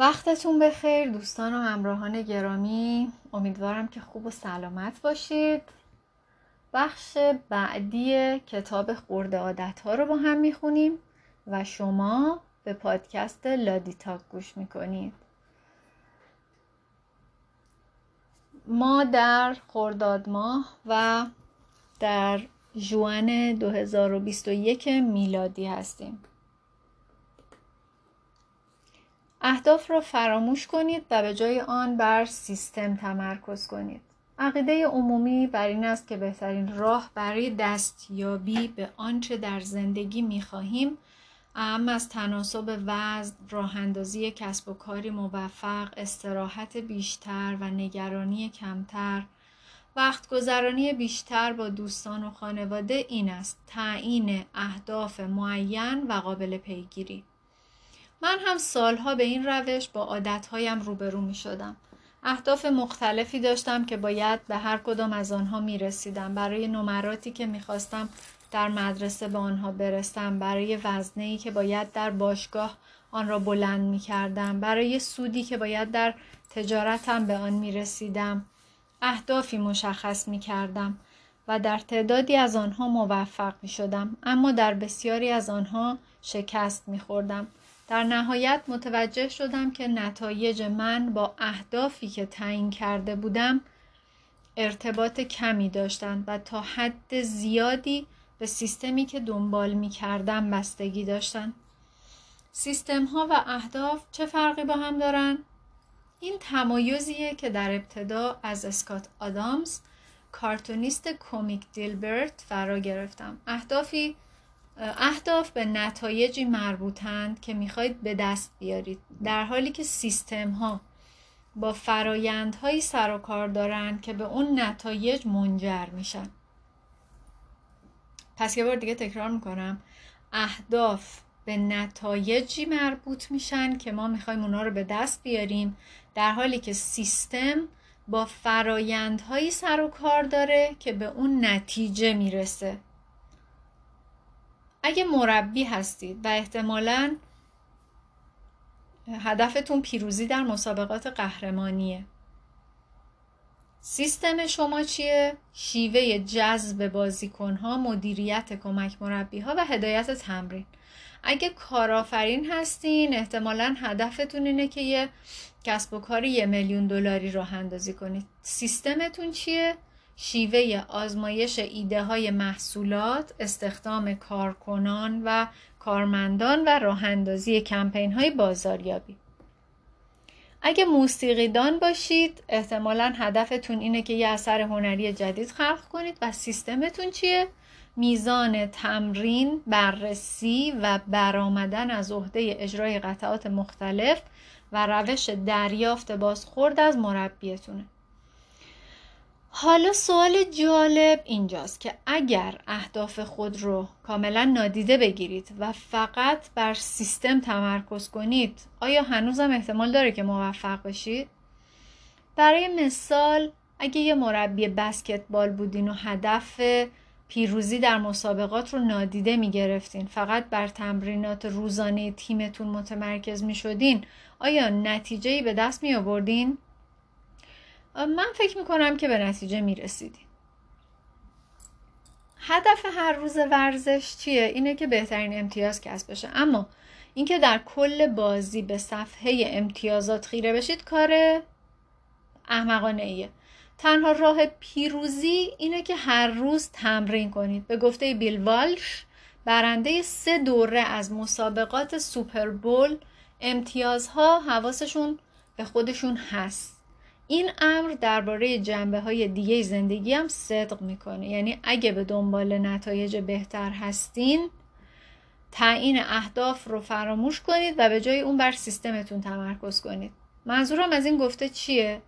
وقتتون بخیر دوستان و همراهان گرامی، امیدوارم که خوب و سلامت باشید. بخش بعدی کتاب خرد عادت‌ها رو با هم میخونیم و شما به پادکست لادیتاک گوش میکنید. ما در خرداد ماه و در ژوئن 2021 میلادی هستیم. اهداف را فراموش کنید و به جای آن بر سیستم تمرکز کنید. عقیده عمومی بر این است که بهترین راه برای دستیابی به آنچه در زندگی می‌خواهیم، اعم از تناسب وزن، راه‌اندازی کسب و کاری موفق، استراحت بیشتر و نگرانی کمتر، وقت گذرانی بیشتر با دوستان و خانواده این است: تعیین اهداف معین و قابل پیگیری. من هم سالها به این روش با عادتهایم روبرو می شدم. اهداف مختلفی داشتم که باید به هر کدام از آنها می رسیدم. برای نمراتی که می خواستم در مدرسه به آنها برسم، برای وزنه‌ای که باید در باشگاه آن را بلند می کردم، برای سودی که باید در تجارتم به آن می رسیدم. اهدافی مشخص می کردم و در تعدادی از آنها موفق می شدم، اما در بسیاری از آنها شکست می خوردم. در نهایت متوجه شدم که نتایج من با اهدافی که تعیین کرده بودم ارتباط کمی داشتند و تا حد زیادی به سیستمی که دنبال می کردم بستگی داشتند. سیستم ها و اهداف چه فرقی با هم دارن؟ این تمایزیه که در ابتدا از اسکات آدامز، کارتونیست کمیک دیلبرت، فرا گرفتم. اهداف به نتایجی مربوطند که میخواید به دست بیارید، در حالی که سیستم ها با فرایندهایی سر و کار دارند که به اون نتایج منجر میشن. پس یه بار دیگه تکرار میکنم: اهداف به نتایجی مربوط میشن که ما میخوایم اونا رو به دست بیاریم، در حالی که سیستم با فرایندهایی سر و کار داره که به اون نتیجه میرسه. اگه مربی هستید و احتمالاً هدفتون پیروزی در مسابقات قهرمانیه، سیستم شما چیه؟ شیوه جذب بازیکن‌ها، مدیریت کمک مربی‌ها و هدایت تمرین. اگه کارآفرین هستین، احتمالاً هدفتون اینه که یه کسب و کار $1,000,000 راه اندازی کنید. سیستمتون چیه؟ شیوه آزمایش ایده های محصولات، استخدام کارکنان و کارمندان و راه اندازی کمپین های بازاریابی. اگه موسیقیدان باشید، احتمالاً هدفتون اینه که یه اثر هنری جدید خلق کنید و سیستمتون چیه؟ میزان تمرین، بررسی و برآمدن از عهده اجرای قطعات مختلف و روش دریافت بازخورد از مربیتونه. حالا سوال جالب اینجاست که اگر اهداف خود رو کاملا نادیده بگیرید و فقط بر سیستم تمرکز کنید، آیا هنوزم احتمال داره که موفق بشید؟ برای مثال، اگه یه مربی بسکتبال بودین و هدف پیروزی در مسابقات رو نادیده میگرفتین، فقط بر تمرینات روزانه تیمتون متمرکز میشدین، آیا نتیجه‌ای به دست میآوردین؟ من فکر میکنم که به نتیجه میرسیدیم. هدف هر روز ورزش چیه؟ اینه که بهترین امتیاز کسب بشه. اما اینکه در کل بازی به صفحه امتیازات خیره بشید کار احمقانه ایه. تنها راه پیروزی اینه که هر روز تمرین کنید. به گفته بیل والش، برنده 3 دوره از مسابقات سوپر بول، امتیازها حواسشون به خودشون هست. این امر درباره جنبه‌های دیگه زندگی هم صدق میکنه. یعنی اگه به دنبال نتایج بهتر هستین، تعیین اهداف رو فراموش کنید و به جای اون بر سیستمتون تمرکز کنید. منظورم از این گفته چیه؟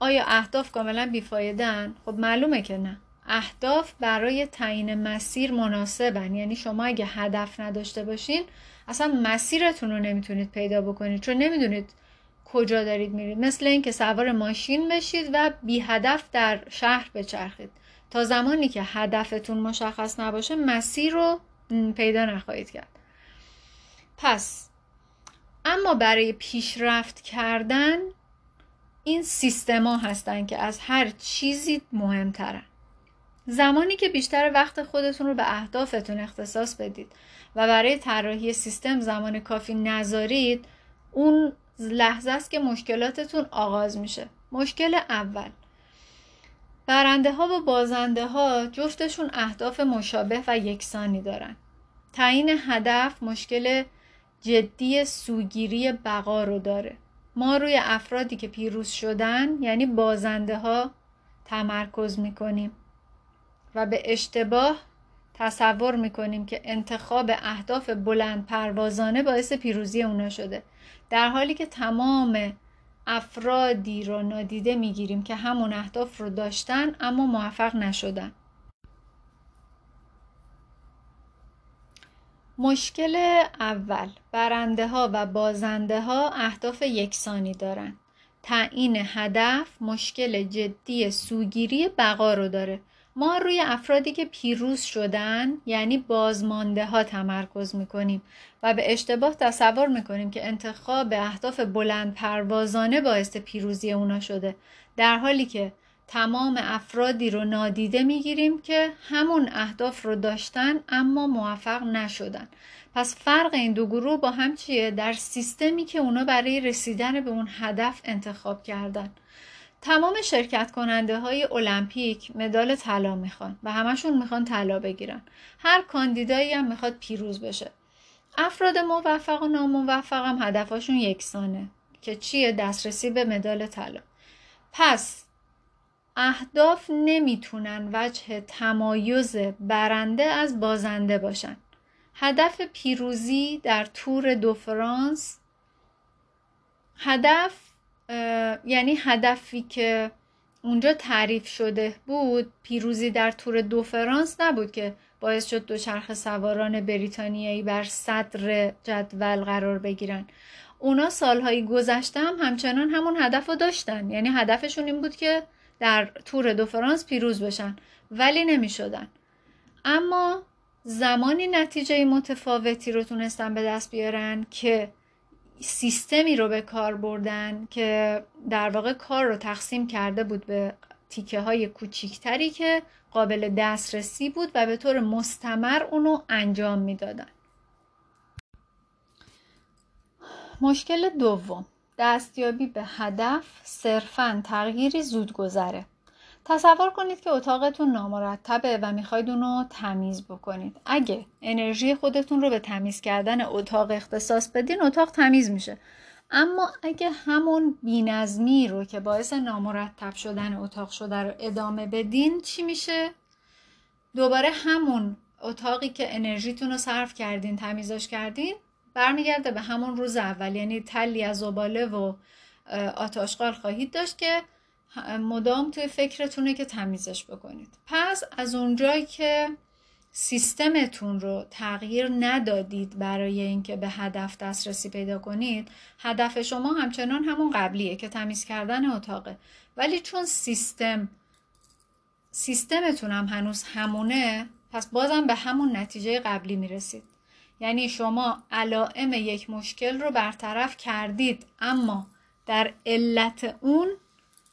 آیا اهداف کاملا بیفایدن؟ خب معلومه که نه. اهداف برای تعیین مسیر مناسبن. یعنی شما اگه هدف نداشته باشین، اصلا مسیرتون رو نمیتونید پیدا بکنید، چون نمیدونید کجا دارید میرید. مثل این که سوار ماشین بشید و بی هدف در شهر بچرخید. تا زمانی که هدفتون مشخص نباشه، مسیر رو پیدا نخواهید کرد. پس اما برای پیشرفت کردن این سیستما هستن که از هر چیزی مهمترن. زمانی که بیشتر وقت خودتون رو به اهدافتون اختصاص بدید و برای طراحی سیستم زمان کافی نذارید، اون لحظه است که مشکلاتتون آغاز میشه. مشکل اول، برنده ها و بازنده ها جفتشون اهداف مشابه و یکسانی دارن. تعیین هدف مشکل جدی سوگیری بقا رو داره. ما روی افرادی که پیروز شدن، یعنی بازنده ها، تمرکز میکنیم و به اشتباه تصور میکنیم که انتخاب اهداف بلند پروازانه باعث پیروزی اونا شده، در حالی که تمام افرادی رو نادیده میگیریم که همون اهداف رو داشتن اما موفق نشدن. مشکل اول، برنده ها و بازنده ها اهداف یکسانی دارن. تعیین هدف مشکل جدی سوگیری بقا رو داره. ما روی افرادی که پیروز شدن، یعنی بازمانده ها، تمرکز میکنیم و به اشتباه تصور میکنیم که انتخاب اهداف بلند پروازانه باعث پیروزی اونا شده، در حالی که تمام افرادی رو نادیده میگیریم که همون اهداف رو داشتن اما موفق نشدن. پس فرق این دو گروه با هم چیه؟ در سیستمی که اونا برای رسیدن به اون هدف انتخاب کردن. تمام شرکت کننده های المپیک مدال طلا میخوان و همشون میخوان طلا بگیرن. هر کاندیدایی هم میخواد پیروز بشه. افراد موفق و ناموفق هم هدفشون یکسانه که چیه؟ دسترسی به مدال طلا. پس اهداف نمیتونن وجه تمایز برنده از بازنده باشن. هدف پیروزی در تور دو فرانس، هدف یعنی هدفی که اونجا تعریف شده بود، پیروزی در تور دو فرانس نبود که باعث شد دوچرخه سواران بریتانیایی بر صدر جدول قرار بگیرن. اونا سالهای گذشته هم همچنان همون هدف رو داشتن، یعنی هدفشون این بود که در تور دو فرانس پیروز بشن، ولی نمی شدن. اما زمانی نتیجه متفاوتی رو تونستن به دست بیارن که سیستمی رو به کار بردن که در واقع کار رو تقسیم کرده بود به تیکه های کوچیکتری که قابل دسترسی بود و به طور مستمر اونو انجام می دادن. مشکل دوم، دستیابی به هدف صرفاً تغییری زودگذره. تصور کنید که اتاقتون نامرتبه و میخواید اونو تمیز بکنید. اگه انرژی خودتون رو به تمیز کردن اتاق اختصاص بدین، اتاق تمیز میشه. اما اگه همون بی‌نظمی رو که باعث نامرتب شدن اتاق شده رو ادامه بدین، چی میشه؟ دوباره همون اتاقی که انرژیتون رو صرف کردین، تمیزش کردین، برمیگرده به همون روز اول، یعنی تلی از زباله و آتشغال خواهید داشت که مدام توی فکرتونه که تمیزش بکنید. پس از اونجایی که سیستمتون رو تغییر ندادید برای اینکه به هدف دسترسی پیدا کنید، هدف شما همچنان همون قبلیه که تمیز کردن اتاقه، ولی چون سیستمتون هم هنوز همونه، پس بازم به همون نتیجه قبلی میرسید. یعنی شما علائم یک مشکل رو برطرف کردید اما در علت اون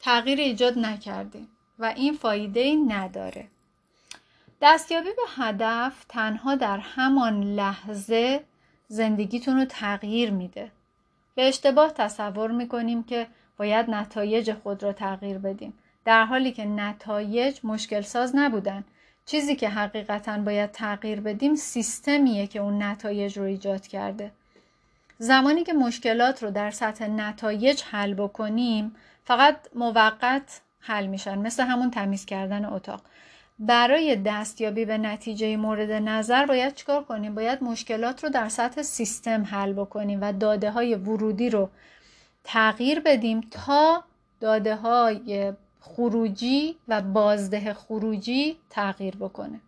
تغییر ایجاد نکردید و این فایده‌ای نداره. دستیابی به هدف تنها در همان لحظه زندگیتون رو تغییر میده. به اشتباه تصور میکنیم که باید نتایج خود را تغییر بدیم، در حالی که نتایج مشکل ساز نبودن. چیزی که حقیقتاً باید تغییر بدیم سیستمیه که اون نتایج رو ایجاد کرده. زمانی که مشکلات رو در سطح نتایج حل بکنیم، فقط موقت حل میشن، مثل همون تمیز کردن اتاق. برای دستیابی به نتیجه مورد نظر باید چیکار کنیم؟ باید مشکلات رو در سطح سیستم حل بکنیم و داده های ورودی رو تغییر بدیم تا داده های خروجی و بازده خروجی تغییر بکنه.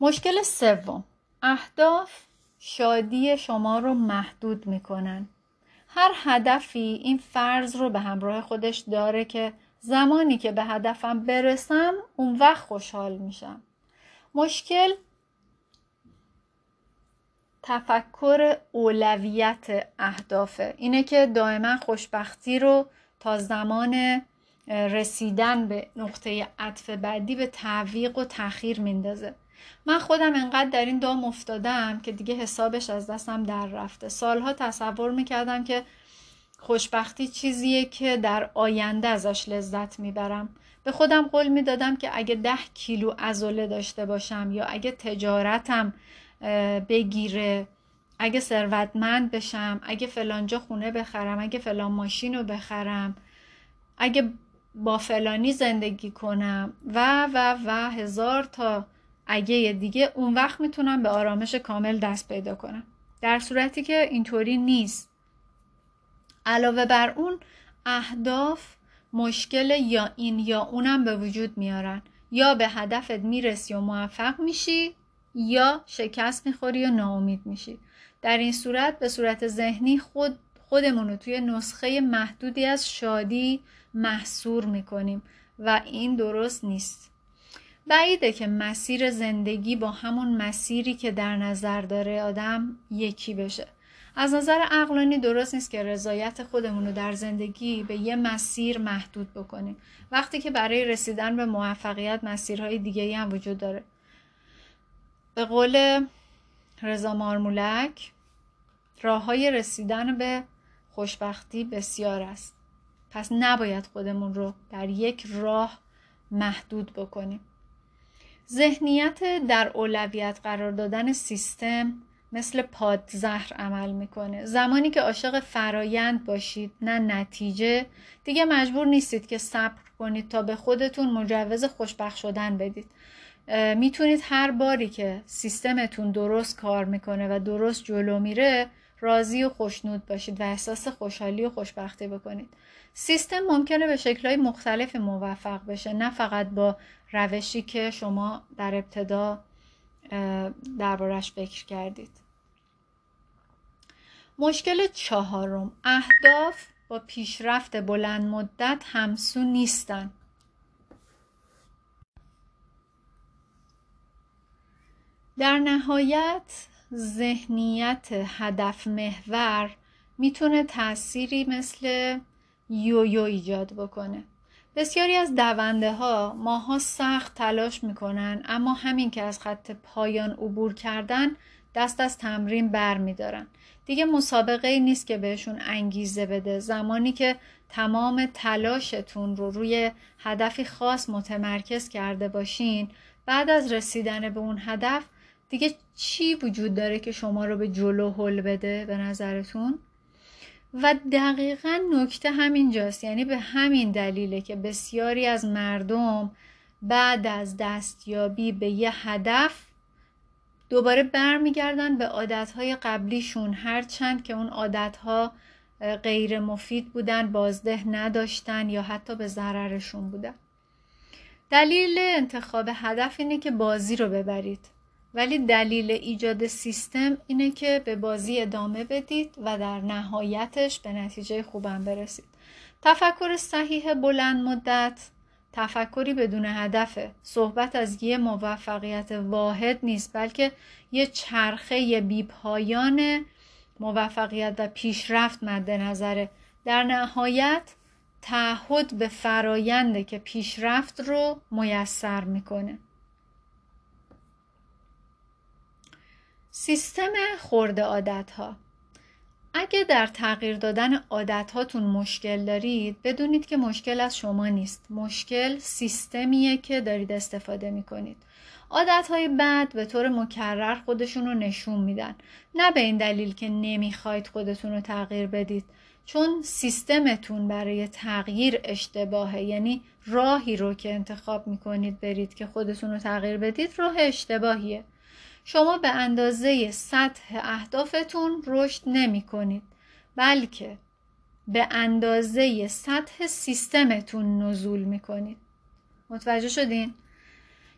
مشکل سوم، اهداف شادی شما رو محدود میکنن. هر هدفی این فرض رو به همراه خودش داره که زمانی که به هدفم برسم اون وقت خوشحال میشم. مشکل تفکر اولویت اهدافه. اینه که دائما خوشبختی رو تا زمان رسیدن به نقطه عطف بعدی به تعویق و تأخیر میندازه. من خودم انقدر در این دام افتادم که دیگه حسابش از دستم در رفته. سالها تصور میکردم که خوشبختی چیزیه که در آینده ازش لذت میبرم. به خودم قول میدادم که اگه 10 کیلو عضله داشته باشم، یا اگه تجارتم بگیره، اگه ثروتمند بشم، اگه فلانجا خونه بخرم، اگه فلان ماشین رو بخرم، اگه با فلانی زندگی کنم و هزار تا اگه دیگه، اون وقت میتونم به آرامش کامل دست پیدا کنم. در صورتی که اینطوری نیست. علاوه بر اون، اهداف مشکل یا این یا اونم به وجود میارن. یا به هدفت میرسی و موفق میشی، یا شکست میخوری و ناامید میشی. در این صورت به صورت ذهنی خودمون رو توی نسخه محدودی از شادی محصور میکنیم و این درست نیست. بعیده که مسیر زندگی با همون مسیری که در نظر داره آدم یکی بشه. از نظر عقلانی درست نیست که رضایت خودمون رو در زندگی به یه مسیر محدود بکنیم، وقتی که برای رسیدن به موفقیت مسیرهای دیگه‌ای هم وجود داره. به قول رضا مارمولک، راه‌های رسیدن به خوشبختی بسیار است. پس نباید خودمون رو در یک راه محدود بکنیم. ذهنیت در اولویت قرار دادن سیستم مثل پادزهر عمل میکنه. زمانی که عاشق فرایند باشید نه نتیجه، دیگه مجبور نیستید که صبر کنید تا به خودتون مجوز خوشبخت شدن بدید. میتونید هر باری که سیستمتون درست کار میکنه و درست جلو میره راضی و خوشنود باشید و احساس خوشحالی و خوشبختی بکنید. سیستم ممکنه به شکل‌های مختلف موفق بشه، نه فقط با روشی که شما در ابتدا دربارش فکر کردید. مشکل 4، اهداف با پیشرفت بلند مدت همسو نیستن. در نهایت، ذهنیت هدف محور میتونه تأثیری مثل یویو ایجاد بکنه. بسیاری از دونده ها ماها سخت تلاش میکنن، اما همین که از خط پایان عبور کردن دست از تمرین بر میدارن. دیگه مسابقه ای نیست که بهشون انگیزه بده. زمانی که تمام تلاشتون رو روی هدفی خاص متمرکز کرده باشین، بعد از رسیدن به اون هدف دیگه چی وجود داره که شما رو به جلو هل بده به نظرتون؟ و دقیقاً نکته همین جاست. یعنی به همین دلیله که بسیاری از مردم بعد از دستیابی به یه هدف دوباره برمیگردن به عادتهای قبلیشون، هرچند که اون عادتها غیر مفید بودن، بازده نداشتن یا حتی به ضررشون بودن. دلیل انتخاب هدف اینه که بازی رو ببرید، ولی دلیل ایجاد سیستم اینه که به بازی ادامه بدید و در نهایتش به نتیجه خوبم برسید. تفکر صحیح بلند مدت تفکری بدون هدفه. صحبت از یه موفقیت واحد نیست، بلکه یه چرخه بی پایان موفقیت و پیشرفت مد نظره. در نهایت تعهد به فراینده که پیشرفت رو میسر میکنه. سیستم خورد عادت‌ها. اگه در تغییر دادن عادت‌هاتون مشکل دارید، بدونید که مشکل از شما نیست. مشکل سیستمیه که دارید استفاده می‌کنید. عادت‌های بد به طور مکرر خودشون رو نشون میدن، نه به این دلیل که نمی‌خواید خودتون رو تغییر بدید، چون سیستمتون برای تغییر اشتباهه. یعنی راهی رو که انتخاب می‌کنید برید که خودتون رو تغییر بدید، راه اشتباهیه. شما به اندازه سطح اهدافتون رشد نمی کنید، بلکه به اندازه سطح سیستمتون نزول می کنید. متوجه شدین؟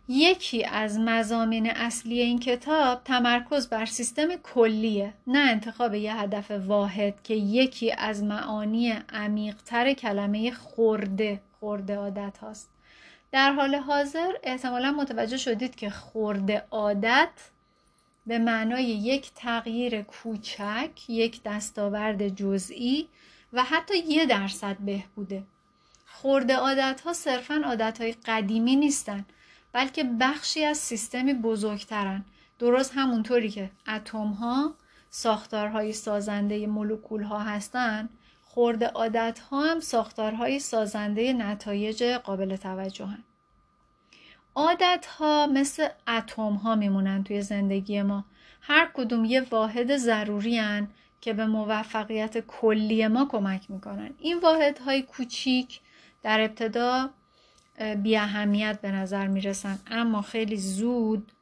یکی از مضامین اصلی این کتاب تمرکز بر سیستم کلیه، نه انتخاب یه هدف واحد که یکی از معانی عمیق‌تر کلمه خورد عادت هاست. در حال حاضر احتمالا متوجه شدید که خورد عادت به معنای یک تغییر کوچک، یک دستاورد جزئی و حتی 1% بهبوده. خرد عادت‌ها صرفاً عادت‌های قدیمی نیستن، بلکه بخشی از سیستمی بزرگترن. درست همونطوری که اتم‌ها ساختارهای سازنده مولکول‌ها هستن، خرد عادت‌ها هم ساختارهای سازنده نتایج قابل توجهن. عادت‌ها مثل اتم‌ها میمونن توی زندگی ما. هر کدوم یه واحد ضروری هن که به موفقیت کلی ما کمک میکنن. این واحدهای کوچیک در ابتدا بی اهمیت به نظر میرسن، اما خیلی زود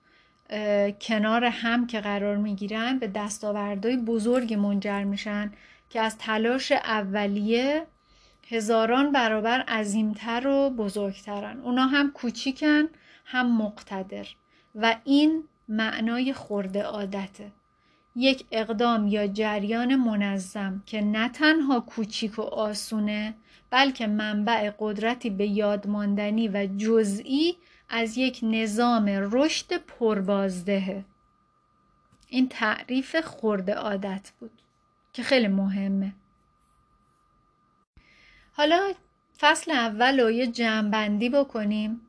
کنار هم که قرار میگیرن به دستاوردهای بزرگی منجر میشن که از تلاش اولیه هزاران برابر عظیمتر و بزرگترن. اونا هم کوچیکن هم مقتدر و این معنای خرد عادته. یک اقدام یا جریان منظم که نه تنها کوچیک و آسونه بلکه منبع قدرتی به یادماندنی و جزئی از یک نظام رشد پربازدهه. این تعریف خرد عادت بود که خیلی مهمه. حالا فصل اول رو یه جمع‌بندی بکنیم.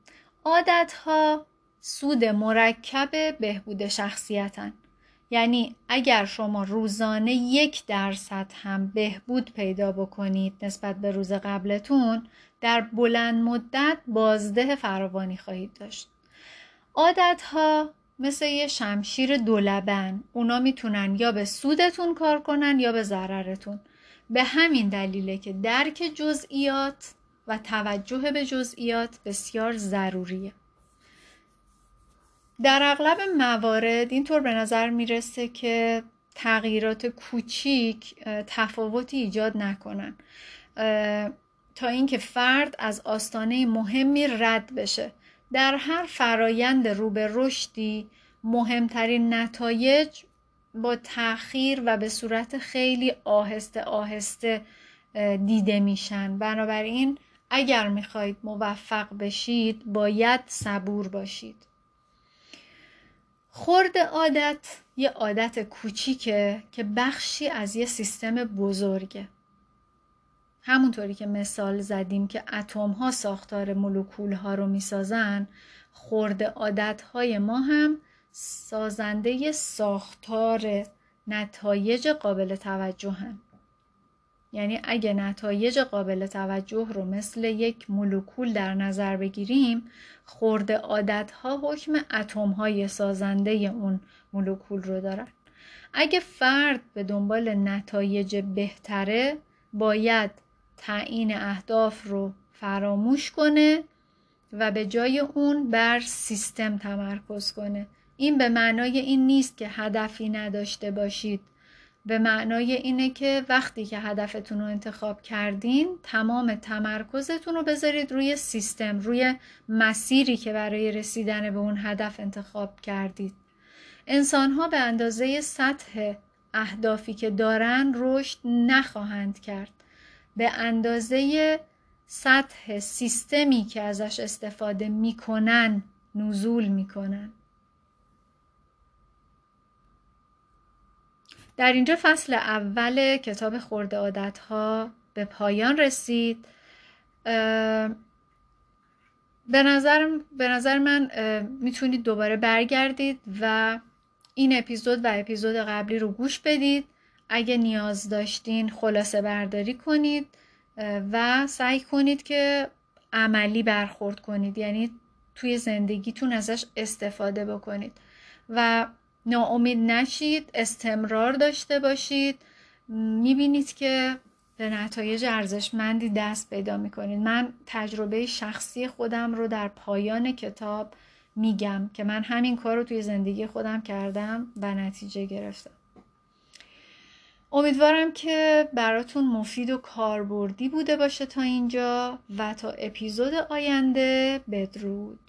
عادت‌ها سود مرکب بهبود شخصیتن. یعنی اگر شما روزانه 1% هم بهبود پیدا بکنید نسبت به روز قبلتون، در بلند مدت بازده فراوانی خواهید داشت. عادت‌ها مثل یه شمشیر دولبن، اونا میتونن یا به سودتون کار کنن یا به ضررتون. به همین دلیله که درک جزئیات و توجه به جزئیات بسیار ضروریه. در اغلب موارد اینطور به نظر میرسه که تغییرات کوچیک تفاوتی ایجاد نکنن تا اینکه فرد از آستانه مهمی رد بشه. در هر فرایند رو به رشدی مهمترین نتایج با تأخیر و به صورت خیلی آهسته آهسته دیده میشن. بنابراین اگر میخواید موفق بشید باید صبور باشید. خرد عادت یه عادت کوچیکه که بخشی از یه سیستم بزرگه. همونطوری که مثال زدیم که اتم‌ها ساختار مولکول‌ها رو میسازن، خرد عادت‌های ما هم سازنده ساختار نتایج قابل توجه هم. یعنی اگه نتایج قابل توجه رو مثل یک مولکول در نظر بگیریم، خرد عادت‌ها حکم اتم‌های سازنده اون مولکول رو دارن. اگه فرد به دنبال نتایج بهتره، باید تعیین اهداف رو فراموش کنه و به جای اون بر سیستم تمرکز کنه. این به معنای این نیست که هدفی نداشته باشید. به معنای اینه که وقتی که هدفتون رو انتخاب کردین، تمام تمرکزتون رو بذارید روی سیستم، روی مسیری که برای رسیدن به اون هدف انتخاب کردید. انسان‌ها به اندازه سطح اهدافی که دارن رشد نخواهند کرد. به اندازه سطح سیستمی که ازش استفاده میکنن نزول میکنن. در اینجا فصل اول کتاب خرد عادت‌ها به پایان رسید. به نظر من میتونید دوباره برگردید و این اپیزود و اپیزود قبلی رو گوش بدید. اگه نیاز داشتین خلاصه برداری کنید و سعی کنید که عملی برخورد کنید، یعنی توی زندگیتون ازش استفاده بکنید و ناامید نشید، استمرار داشته باشید. میبینید که به نتایج ارزشمندی دست پیدا میکنید. من تجربه شخصی خودم رو در پایان کتاب میگم که من همین کار رو توی زندگی خودم کردم و نتیجه گرفتم. امیدوارم که براتون مفید و کاربردی بوده باشه تا اینجا و تا اپیزود آینده بدرود.